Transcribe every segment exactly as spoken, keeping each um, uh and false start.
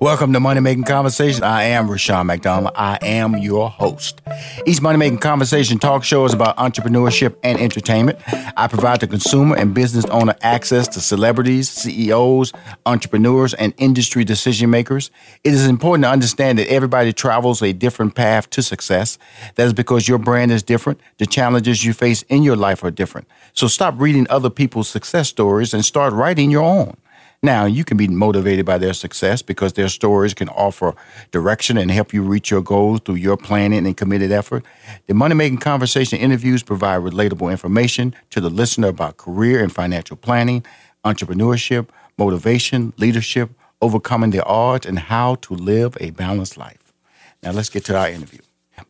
Welcome to Money Making Conversations. I am Rushion McDonald. I am your host. Each Money Making Conversation talk show is about entrepreneurship and entertainment. I provide the consumer and business owner access to celebrities, C E Os, entrepreneurs, and industry decision makers. It is important to understand that everybody travels a different path to success. That is because your brand is different. The challenges you face in your life are different. So stop reading other people's success stories and start writing your own. Now, you can be motivated by their success because their stories can offer direction and help you reach your goals through your planning and committed effort. The Money Making Conversation interviews provide relatable information to the listener about career and financial planning, entrepreneurship, motivation, leadership, overcoming the odds, and how to live a balanced life. Now, let's get to our interview.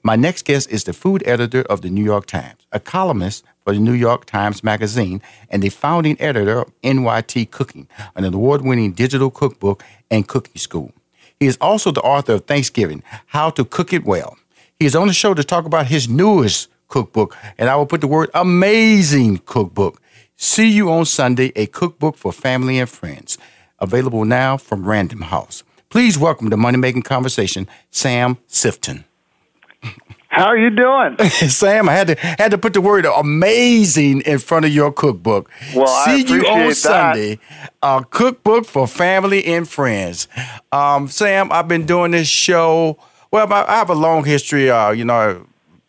My next guest is the food editor of The New York Times, a columnist for The New York Times Magazine, and the founding editor of N Y T Cooking, an award-winning digital cookbook and cooking school. He is also the author of Thanksgiving, How to Cook It Well. He is on the show to talk about his newest cookbook, and I will put the word amazing cookbook, See You on Sunday, a cookbook for family and friends, available now from Random House. Please welcome to Money Making Conversation, Sam Sifton. How are you doing? Sam, I had to had to put the word amazing in front of your cookbook. Well, See I appreciate you on that. Sunday, a cookbook for family and friends. Um, Sam, I've been doing this show. Well, I have a long history, uh, you know,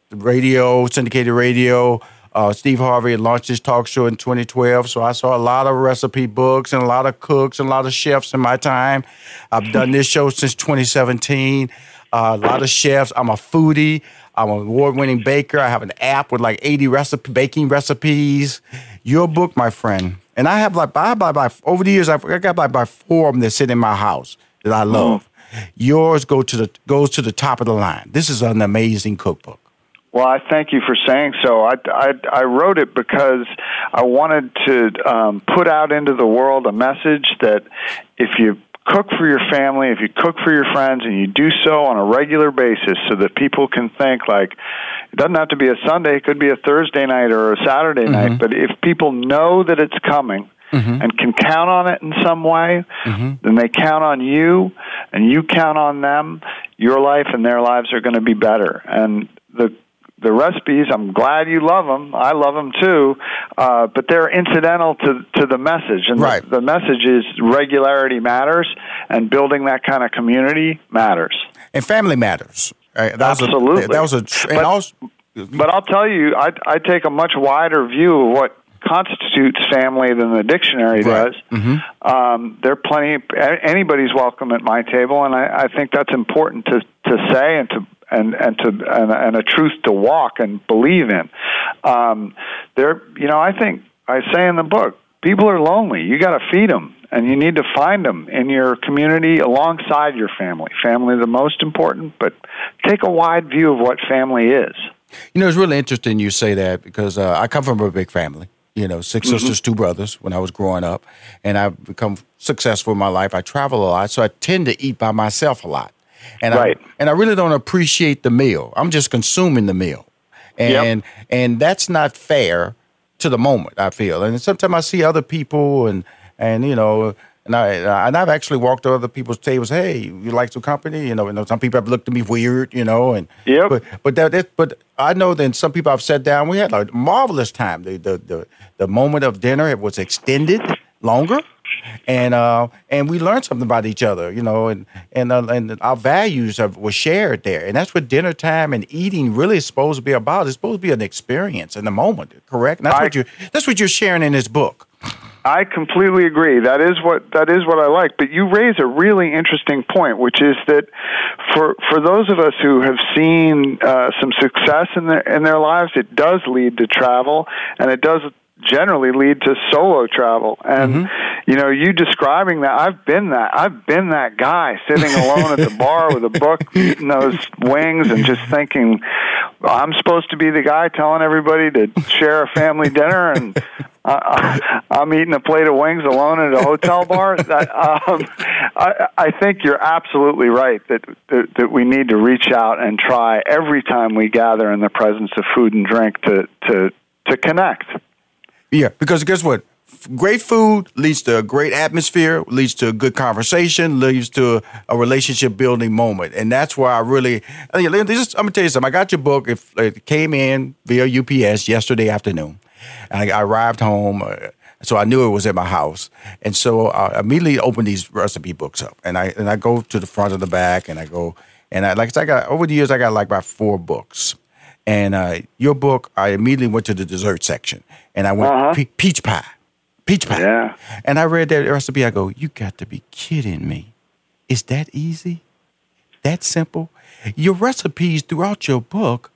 radio, syndicated radio. Uh, Steve Harvey launched his talk show in twenty twelve, so I saw a lot of recipe books and a lot of cooks and a lot of chefs in my time. I've done this show since twenty seventeen. Uh, a lot of chefs. I'm a foodie. I'm an award-winning baker. I have an app with like eighty recipe baking recipes. Your book, my friend, and I have like by by by over the years, I've I got like by four of them that sit in my house that I love. Mm. Yours go to the goes to the top of the line. This is an amazing cookbook. Well, I thank you for saying so. I, I, I wrote it because I wanted to um, put out into the world a message that if you cook for your family, if you cook for your friends, and you do so on a regular basis so that people can think, like, it doesn't have to be a Sunday, it could be a Thursday night or a Saturday mm-hmm. night, but if people know that it's coming mm-hmm. and can count on it in some way, mm-hmm. then they count on you, and you count on them, your life and their lives are going to be better. And the The recipes, I'm glad you love them. I love them too, uh, but they're incidental to, to the message. And right. the, the message is regularity matters, and building that kind of community matters. And family matters. Right? That Absolutely. Was a, that was a. And but, also, but I'll tell you, I, I take a much wider view of what constitutes family than the dictionary right. does. Mm-hmm. Um, there are plenty. Of, anybody's welcome at my table, and I, I think that's important to to say and to. And and to and, and a truth to walk and believe in. Um, there, you know, I think I say in the book, people are lonely. You got to feed them, and you need to find them in your community alongside your family. Family is the most important, but take a wide view of what family is. You know, it's really interesting you say that because uh, I come from a big family. You know, six mm-hmm. sisters, two brothers when I was growing up, and I've become successful in my life. I travel a lot, so I tend to eat by myself a lot. And right. I and I really don't appreciate the meal. I'm just consuming the meal, and yep. and that's not fair to the moment. I feel, and sometimes I see other people, and and you know, and I and I've actually walked to other people's tables. Hey, you like some company? You know, and some people have looked at me weird. You know, and yep. but but that, that but I know that some people I've sat down. We had a marvelous time. The the the, the moment of dinner it was extended longer. And uh, and we learned something about each other, you know, and and uh, and our values are, were shared there, and that's what dinner time and eating really is supposed to be about. It's supposed to be an experience in the moment, correct? And that's I, what you that's what you're sharing in this book. I completely agree. That is what that is what I like. But you raise a really interesting point, which is that for for those of us who have seen uh, some success in their in their lives, it does lead to travel, and it does. Generally lead to solo travel. And, mm-hmm. you know, you describing that, I've been that. I've been that guy sitting alone at the bar with a book, eating those wings and just thinking, well, I'm supposed to be the guy telling everybody to share a family dinner and I, I, I'm eating a plate of wings alone at a hotel bar. That, um, I, I think you're absolutely right that, that that we need to reach out and try every time we gather in the presence of food and drink to to, to connect. Yeah, because guess what? great food leads to a great atmosphere, leads to a good conversation, leads to a relationship building moment. And that's where I really, I mean, this, I'm going to tell you something. I got your book. It, it came in via U P S yesterday afternoon. And I arrived home, so I knew it was at my house. And so I immediately opened these recipe books up. And I and I go to the front of the back, and I go, and I, like I said, I got, over the years, I got like about four books. And uh, your book, I immediately went to the dessert section, and I went uh-huh. pe- peach pie, peach pie. Yeah. And I read that recipe. I go, you got to be kidding me. Is that easy? That simple? Your recipes throughout your book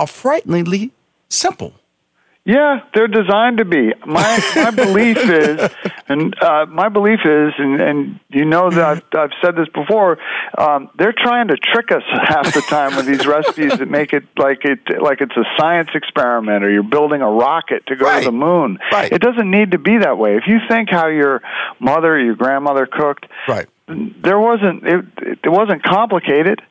are frighteningly simple. Yeah, they're designed to be. My my belief is, and uh, my belief is, and, and you know that I've, I've said this before. Um, they're trying to trick us half the time with these recipes that make it like it like it's a science experiment or you're building a rocket to go right. to the moon. Right. It doesn't need to be that way. If you think how your mother or your grandmother cooked, right. there wasn't it, it wasn't complicated.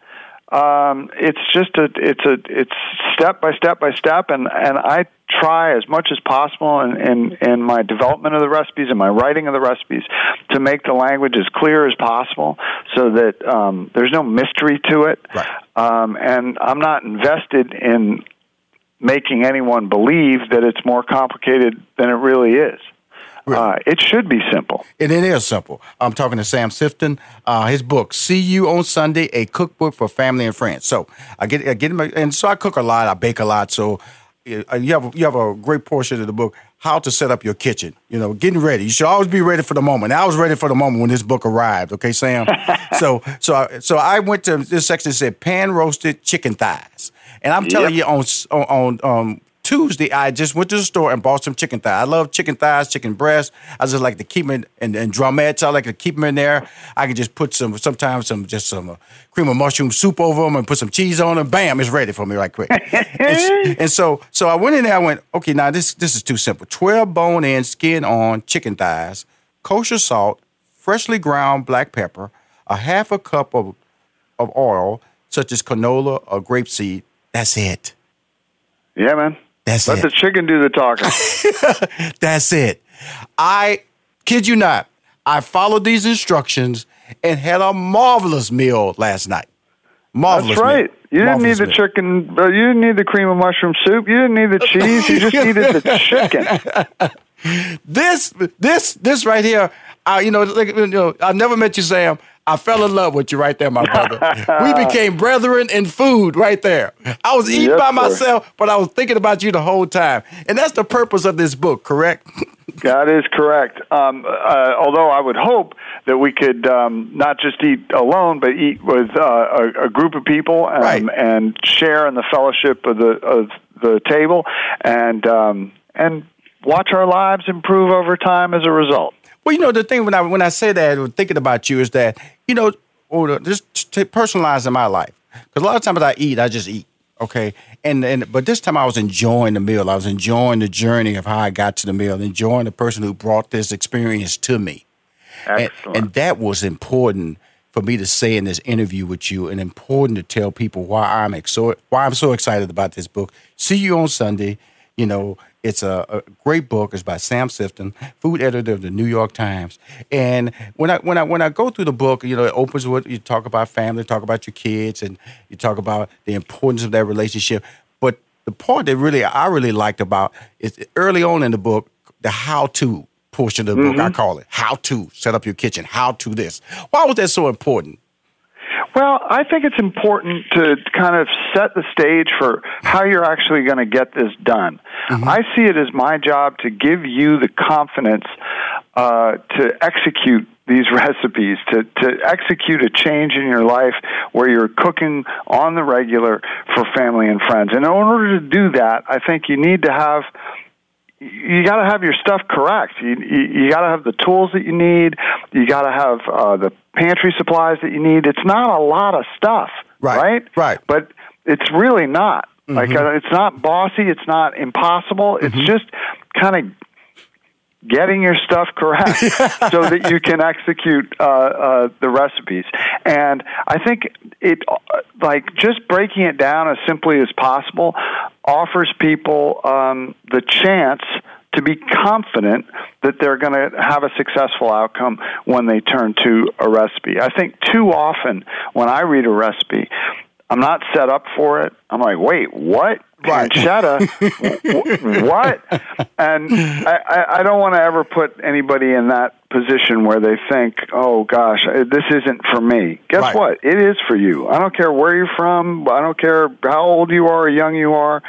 Um, it's just a, it's a, it's step by step by step, and, and I try as much as possible in, in, in my development of the recipes and my writing of the recipes to make the language as clear as possible so that, um, there's no mystery to it. Right. Um, and I'm not invested in making anyone believe that it's more complicated than it really is. Really? Uh, it should be simple. And it is simple. I'm talking to Sam Sifton. Uh, his book, See You on Sunday, A Cookbook for Family and Friends. So I get, I get, my, and so I cook a lot. I bake a lot. So you have, you have a great portion of the book, how to set up your kitchen. You know, getting ready. You should always be ready for the moment. I was ready for the moment when this book arrived. Okay, Sam. so, so, I, so I went to this section that said pan roasted chicken thighs, and I'm telling yep. you on on on. Um, Tuesday, I just went to the store and bought some chicken thigh. I love chicken thighs, chicken breasts. I just like to keep them in, and drumettes. I like to keep them in there. I can just put some, sometimes some, just some uh, cream of mushroom soup over them and put some cheese on them. Bam, it's ready for me right quick. and, and so, so I went in there. I went, okay, now this, this is too simple. twelve bone-in, skin-on chicken thighs, kosher salt, freshly ground black pepper, a half a cup of, of oil, such as canola or grapeseed. That's it. Yeah, man. That's Let it. the chicken do the talking. That's it. I kid you not. I followed these instructions and had a marvelous meal last night. Marvelous That's right. Meal. You didn't marvelous need the meal. chicken. You didn't need the cream of mushroom soup. You didn't need the cheese. You just needed the chicken. This, this, this right here. I, you know, like, you know, I've never met you, Sam. I fell in love with you right there, my brother. We became brethren in food right there. I was eating yep, by myself, sir. But I was thinking about you the whole time. And that's the purpose of this book, correct? That is correct. Um, uh, although I would hope that we could um, not just eat alone, but eat with uh, a, a group of people um, right. and share in the fellowship of the, of the table and um, and watch our lives improve over time as a result. Well, you know, the thing when I when I say that, thinking about you is that, you know, just personalizing my life. Because a lot of times I eat, I just eat, okay? And and But this time I was enjoying the meal. I was enjoying the journey of how I got to the meal, enjoying the person who brought this experience to me. Excellent. And, and that was important for me to say in this interview with you, and important to tell people why I'm, exo- why I'm so excited about this book. See You on Sunday. You know, it's a, a great book. It's by Sam Sifton, food editor of the New York Times. And when I when I when I go through the book, you know, it opens with you talk about family, talk about your kids, and you talk about the importance of that relationship. But the part that really I really liked about is early on in the book, the how-to portion of the mm-hmm. book. I call it how to set up your kitchen, how to this. Why was that so important? Well, I think it's important to kind of set the stage for how you're actually going to get this done. Mm-hmm. I see it as my job to give you the confidence uh, to execute these recipes, to, to execute a change in your life where you're cooking on the regular for family and friends. And in order to do that, I think you need to have... You got to have your stuff correct. You, you, you got to have the tools that you need. You got to have uh, the pantry supplies that you need. It's not a lot of stuff, right? Right. right. But it's really not. Mm-hmm. Like uh, it's not bossy. It's not impossible. Mm-hmm. It's just kind of getting your stuff correct so that you can execute uh, uh, the recipes. And I think it, like, just breaking it down as simply as possible offers people um, the chance to be confident that they're going to have a successful outcome when they turn to a recipe. I think too often when I read a recipe, I'm not set up for it. I'm like, wait, what? Right. Pancetta? What? And I, I don't want to ever put anybody in that position where they think, oh, gosh, this isn't for me. Guess right. what? It is for you. I don't care where you're from. I don't care how old you are or young you are.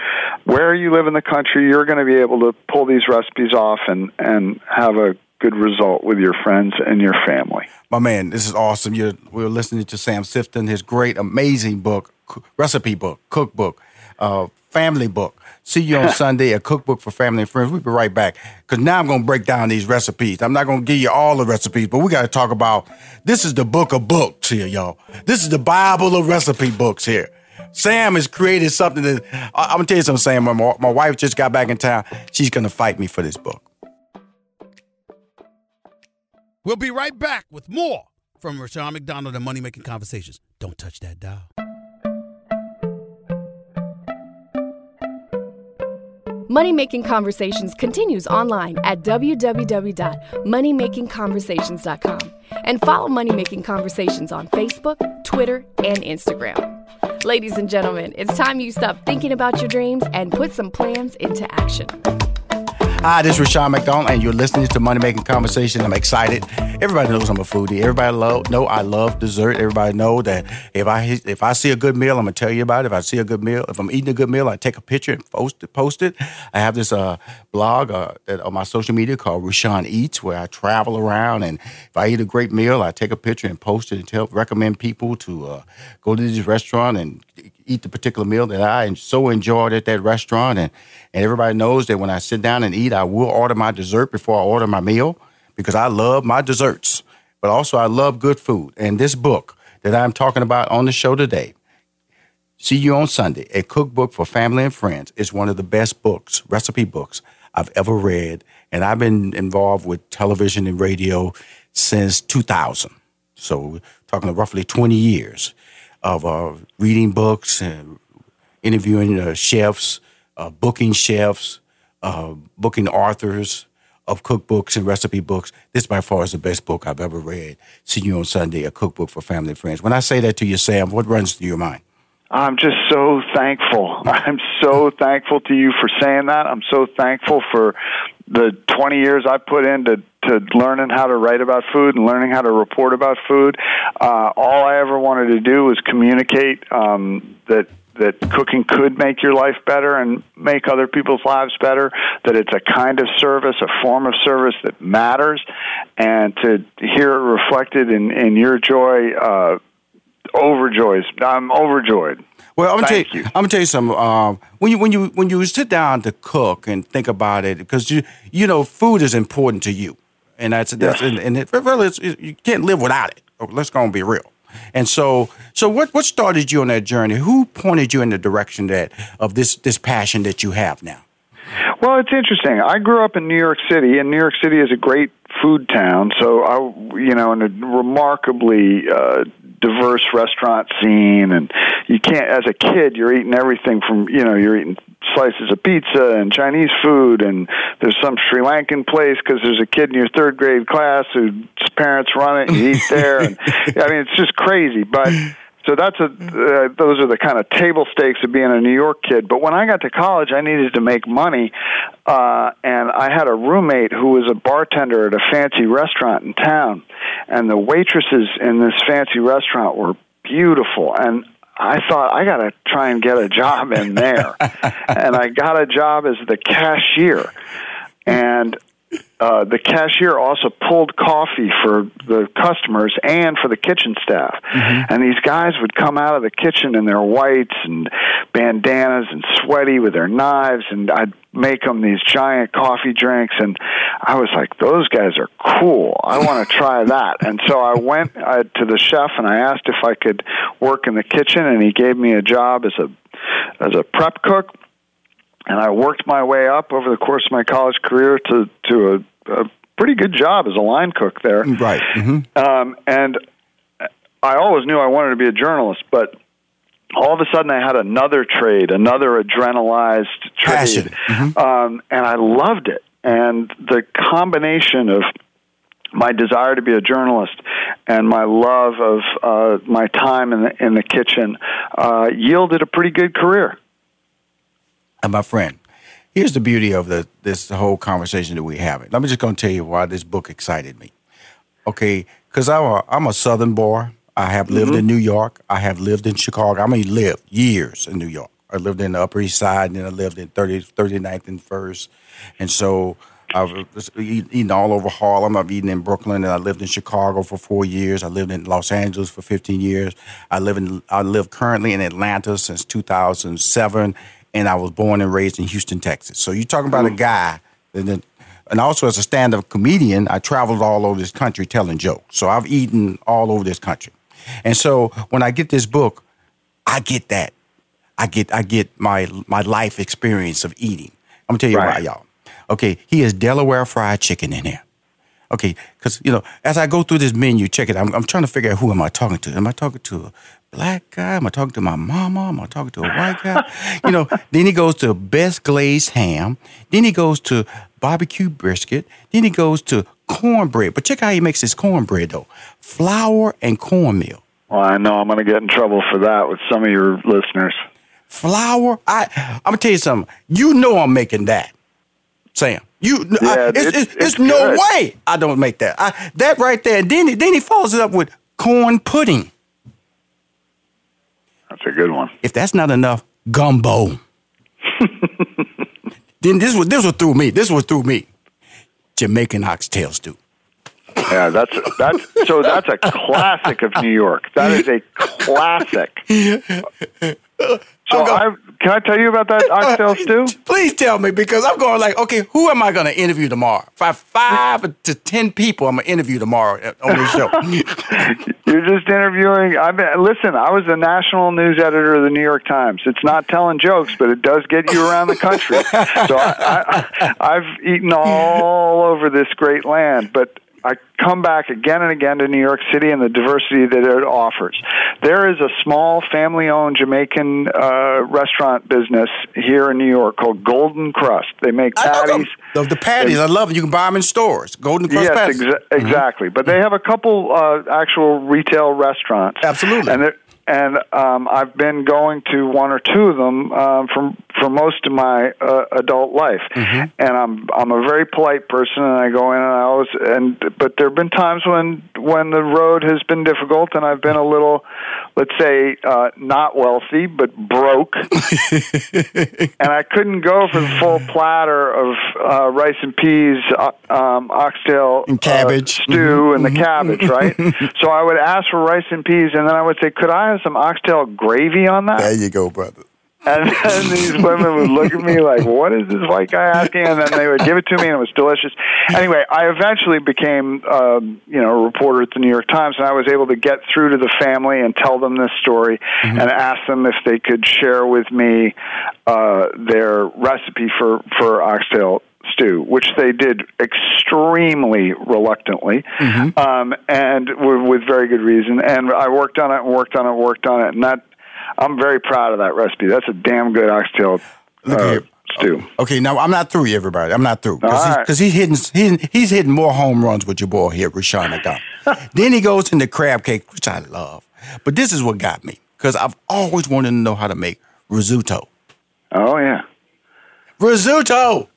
Where you live in the country, you're going to be able to pull these recipes off and, and have a good result with your friends and your family. My man, this is awesome. You're, we're listening to Sam Sifton, his great, amazing book, recipe book, cookbook, uh, family book. See You on Sunday, a cookbook for family and friends. We'll be right back because now I'm going to break down these recipes. I'm not going to give you all the recipes, but we got to talk about this is the book of books here, y'all. This is the Bible of recipe books here. Sam has created something that I, I'm going to tell you something, Sam. My, my wife just got back in town. She's going to fight me for this book. We'll be right back with more from Rushion McDonald and Money Making Conversations. Don't touch that dial. Money Making Conversations continues online at w w w dot money making conversations dot com and follow Money Making Conversations on Facebook, Twitter, and Instagram. Ladies and gentlemen, it's time you stop thinking about your dreams and put some plans into action. Hi, this is Rushion McDonald, and you're listening to Money Making Conversation. I'm excited. Everybody knows I'm a foodie. Everybody lo- know I love dessert. Everybody know that if I if I see a good meal, I'm going to tell you about it. If I see a good meal, if I'm eating a good meal, I take a picture and post it. Post it. I have this uh, blog uh, that, on my social media called Rushion Eats, where I travel around, and if I eat a great meal, I take a picture and post it and tell, recommend people to uh, go to this restaurant and eat the particular meal that I so enjoyed at that restaurant. And, and everybody knows that when I sit down and eat, I will order my dessert before I order my meal because I love my desserts. But also I love good food. And this book that I'm talking about on the show today, See You on Sunday, a cookbook for family and friends, is one of the best books, recipe books, I've ever read. And I've been involved with television and radio since two thousand. So we're talking roughly twenty years. Of uh, reading books and interviewing uh, chefs, uh, booking chefs, uh, booking authors of cookbooks and recipe books. This by far is the best book I've ever read. See You on Sunday, a cookbook for family and friends. When I say that to you, Sam, what runs through your mind? I'm just so thankful. I'm so thankful to you for saying that. I'm so thankful for the twenty years I put into to learning how to write about food and learning how to report about food. Uh, all I ever wanted to do was communicate um, that that cooking could make your life better and make other people's lives better, that it's a kind of service, a form of service that matters, and to hear it reflected in, in your joy uh Overjoyed. I'm overjoyed. Well, I'm gonna tell you, I'm gonna tell you something. Um, when you when you when you sit down to cook and think about it, because you you know food is important to you, and that's that's yes. and, and it really it's, it, you can't live without it. Let's go and be real. And so so what what started you on that journey? Who pointed you in the direction that of this this passion that you have now? Well, it's interesting. I grew up in New York City, and New York City is a great food town. So I you know in a remarkably uh, diverse restaurant scene, and you can't, as a kid, you're eating everything from, you know, you're eating slices of pizza and Chinese food, and there's some Sri Lankan place because there's a kid in your third grade class whose parents run it and you eat there. And, I mean, it's just crazy, but... So that's a uh, those are the kind of table stakes of being a New York kid. But when I got to college, I needed to make money, uh, and I had a roommate who was a bartender at a fancy restaurant in town, and the waitresses in this fancy restaurant were beautiful, and I thought, I got to try and get a job in there, and I got a job as the cashier, and... Uh, the cashier also pulled coffee for the customers and for the kitchen staff. Mm-hmm. And these guys would come out of the kitchen in their whites and bandanas and sweaty with their knives, and I'd make them these giant coffee drinks. And I was like, those guys are cool. I want to try that. And so I went uh, to the chef, and I asked if I could work in the kitchen, and he gave me a job as a as a prep cook. And I worked my way up over the course of my college career to to a, a pretty good job as a line cook there. Right. Mm-hmm. Um, and I always knew I wanted to be a journalist, but all of a sudden I had another trade, another adrenalized trade. Passion. Mm-hmm. Um, and I loved it. And the combination of my desire to be a journalist and my love of uh, my time in the, in the kitchen uh, yielded a pretty good career. And my friend, here's the beauty of the this whole conversation that we're having. I'm just going to tell you why this book excited me. Okay, because I'm a, I'm a Southern boy. I have lived mm-hmm. in New York. I have lived in Chicago. I mean, lived years in New York. I lived in the Upper East Side, and then I lived in thirty, thirty-ninth and First. And so I've eaten all over Harlem. I've eaten in Brooklyn, and I lived in Chicago for four years. I lived in Los Angeles for fifteen years. I live in I live currently in Atlanta since two thousand seven, and I was born and raised in Houston, Texas. So you're talking about a guy, and and also as a stand-up comedian, I traveled all over this country telling jokes. So I've eaten all over this country. And so when I get this book, I get that. I get I get my my life experience of eating. I'm gonna tell you right. why, y'all. Okay, he has Delaware fried chicken in here. Okay, because, you know, as I go through this menu, check it. I'm, I'm trying to figure out who am I talking to. Am I talking to a black guy? Am I talking to my mama? Am I talking to a white guy? You know, then he goes to best glazed ham. Then he goes to barbecue brisket. Then he goes to cornbread. But check how he makes his cornbread, though. Flour and cornmeal. Well, I know I'm going to get in trouble for that with some of your listeners. Flour? I, I'm going to tell you something. You know I'm making that. Sam, you, yeah, I, it's, it's, it's, it's no good. Way I don't make that. I, that right there. And then, then he follows it up with corn pudding. That's a good one. If that's not enough, gumbo. Then this was this was through me. This was through me. Jamaican oxtail stew. Yeah, that's that's so that's a classic of New York. That is a classic. So I, can I tell you about that oxtail stew? Please tell me, because I'm going like, okay, who am I going to interview tomorrow? Five, five to ten people I'm going to interview tomorrow on this show. You're just interviewing. I mean, listen, I was the national news editor of the New York Times. It's not telling jokes, but it does get you around the country. So I, I, I've eaten all over this great land, but I come back again and again to New York City and the diversity that it offers. There is a small family-owned Jamaican uh, restaurant business here in New York called Golden Krust. They make patties. I love the patties. I love it. You can buy them in stores. Golden Krust yes, patties. Yes, exa- mm-hmm. exactly. But they have a couple uh, actual retail restaurants. Absolutely. And they're And um, I've been going to one or two of them um, from for most of my uh, adult life, mm-hmm. and I'm I'm a very polite person, and I go in and I always and but there have been times when when the road has been difficult, and I've been a little, let's say, uh, not wealthy but broke, and I couldn't go for the full platter of uh, rice and peas, uh, um, oxtail and cabbage uh, stew, mm-hmm. and the cabbage, right? So I would ask for rice and peas, and then I would say, could I have some oxtail gravy on that? There you go, brother. And then these women would look at me like, what is this white guy asking? And then they would give it to me, and it was delicious. Anyway, I eventually became um, you know, a reporter at the New York Times, and I was able to get through to the family and tell them this story, mm-hmm. and ask them if they could share with me uh, their recipe for, for oxtail stew, which they did extremely reluctantly, mm-hmm. um, and w- with very good reason. And I worked on it and worked on it and worked on it. And that, I'm very proud of that recipe. That's a damn good oxtail uh, stew. Okay, now I'm not through, everybody. I'm not through. Because he's, he's, hitting, he's, he's hitting more home runs with your boy here, Rushion McDonald. Then he goes into crab cake, which I love. But this is what got me, because I've always wanted to know how to make risotto. Oh, yeah. Risotto!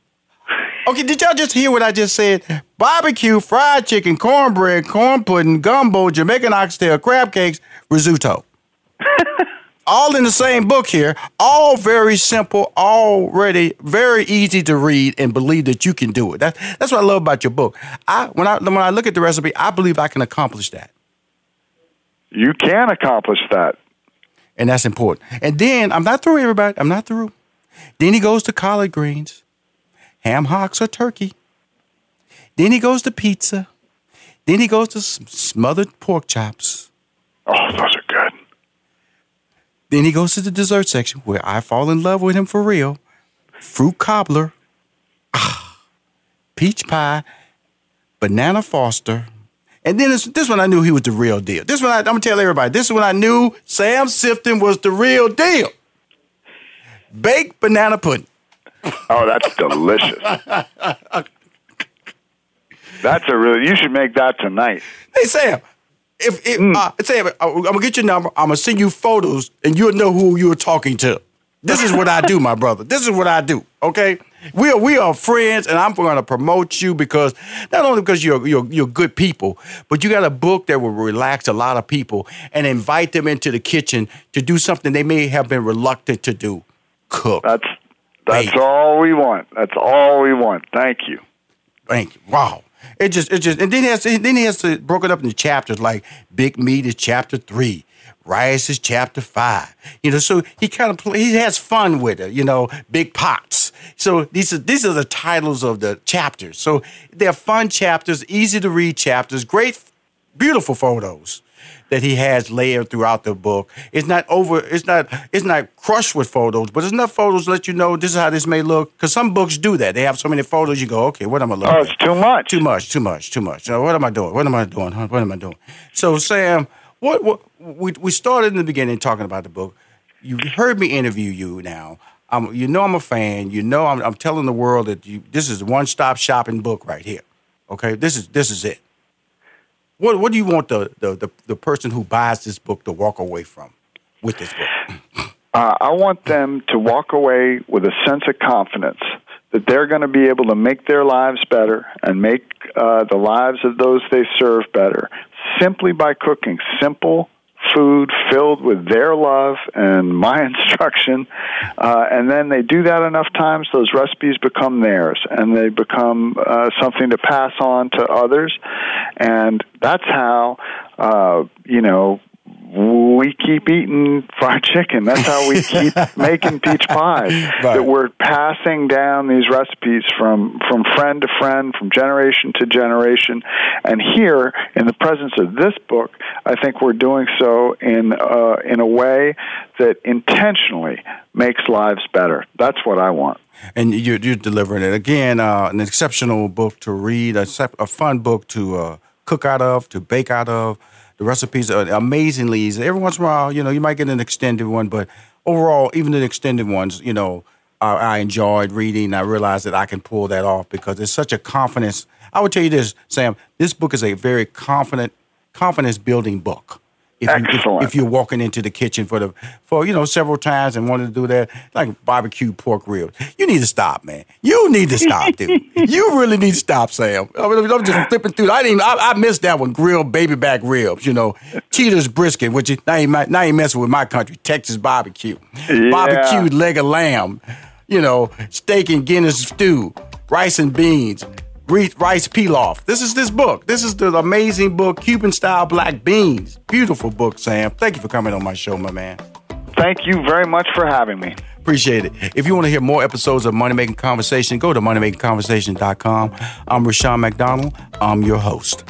Okay, did y'all just hear what I just said? Barbecue, fried chicken, cornbread, corn pudding, gumbo, Jamaican oxtail, crab cakes, risotto. All in the same book here. All very simple, already very easy to read, and believe that you can do it. That, that's what I love about your book. I when I when I look at the recipe, I believe I can accomplish that. You can accomplish that. And that's important. And then, I'm not through, everybody. I'm not through. Then he goes to collard greens. Ham hocks or turkey. Then he goes to pizza. Then he goes to some smothered pork chops. Oh, those are good. Then he goes to the dessert section, where I fall in love with him for real. Fruit cobbler. Ah, peach pie. Banana Foster. And then this, this one I knew he was the real deal. This one, I, I'm going to tell everybody. This one I knew Sam Sifton was the real deal. Baked banana pudding. Oh, that's delicious. That's a really, you should make that tonight. Hey, Sam, if, if mm. uh, Sam, I'm going to get your number. I'm going to send you photos, and you'll know who you were talking to. This is what I do, my brother. This is what I do, okay? We are, we are friends, and I'm going to promote you because not only because you're, you're, you're good people, but you got a book that will relax a lot of people and invite them into the kitchen to do something they may have been reluctant to do, cook. That's that's Baby. all we want. That's all we want. Thank you. Thank you. Wow. It just, it just, and then he has, then he has to broke it up into chapters like big meat is chapter three. Rice is chapter five, you know. So he kind of play, he has fun with it, you know. Big pots. So these are these are the titles of the chapters. So they're fun chapters, easy to read chapters, great, beautiful photos that he has layered throughout the book. It's not over. It's not. It's not crushed with photos, but it's enough photos to let you know this is how this may look. Because some books do that. They have so many photos. You go, okay, what am I looking? Oh, it's at? too much. Too much. Too much. Too much. You know, what am I doing? What am I doing? Huh? What am I doing? So Sam. What, what we we started in the beginning talking about the book. You heard me interview you now. Um, you know I'm a fan. You know I'm, I'm telling the world that you, this is a one-stop shopping book right here. Okay, this is this is it. What what do you want the the the, the person who buys this book to walk away from with this book? uh, I want them to walk away with a sense of confidence that they're going to be able to make their lives better and make uh, the lives of those they serve better simply by cooking simple food filled with their love and my instruction. Uh, and then they do that enough times, those recipes become theirs, and they become uh, something to pass on to others. And that's how, uh, you know, we keep eating fried chicken. That's how we keep making peach pies. Right. That we're passing down these recipes from, from friend to friend, from generation to generation. And here, in the presence of this book, I think we're doing so in uh, in a way that intentionally makes lives better. That's what I want. And you're, you're delivering it. Again, uh, an exceptional book to read, a, a fun book to uh, cook out of, to bake out of. The recipes are amazingly easy. Every once in a while, you know, you might get an extended one, but overall, even the extended ones, you know, I, I enjoyed reading. I realized that I can pull that off because it's such a confidence. I would tell you this, Sam, this book is a very confident, confidence-building book. If Excellent. You, if, if you're walking into the kitchen for the for you know several times and wanted to do that, like barbecue pork ribs, you need to stop, man. You need to stop, dude. You really need to stop, Sam. I mean, I'm just flipping through. I didn't. I, I missed that one. Grilled baby back ribs. You know, Cheetah's brisket, which is now you now you messing with my country. Texas barbecue, yeah. Barbecued leg of lamb. You know, steak and Guinness stew, rice and beans. Rice pilaf. This is this book. This is the amazing book, Cuban Style Black Beans. Beautiful book, Sam. Thank you for coming on my show, my man. Thank you very much for having me. Appreciate it. If you want to hear more episodes of Money Making Conversation, go to money making conversation dot com. I'm Rushion McDonald. I'm your host.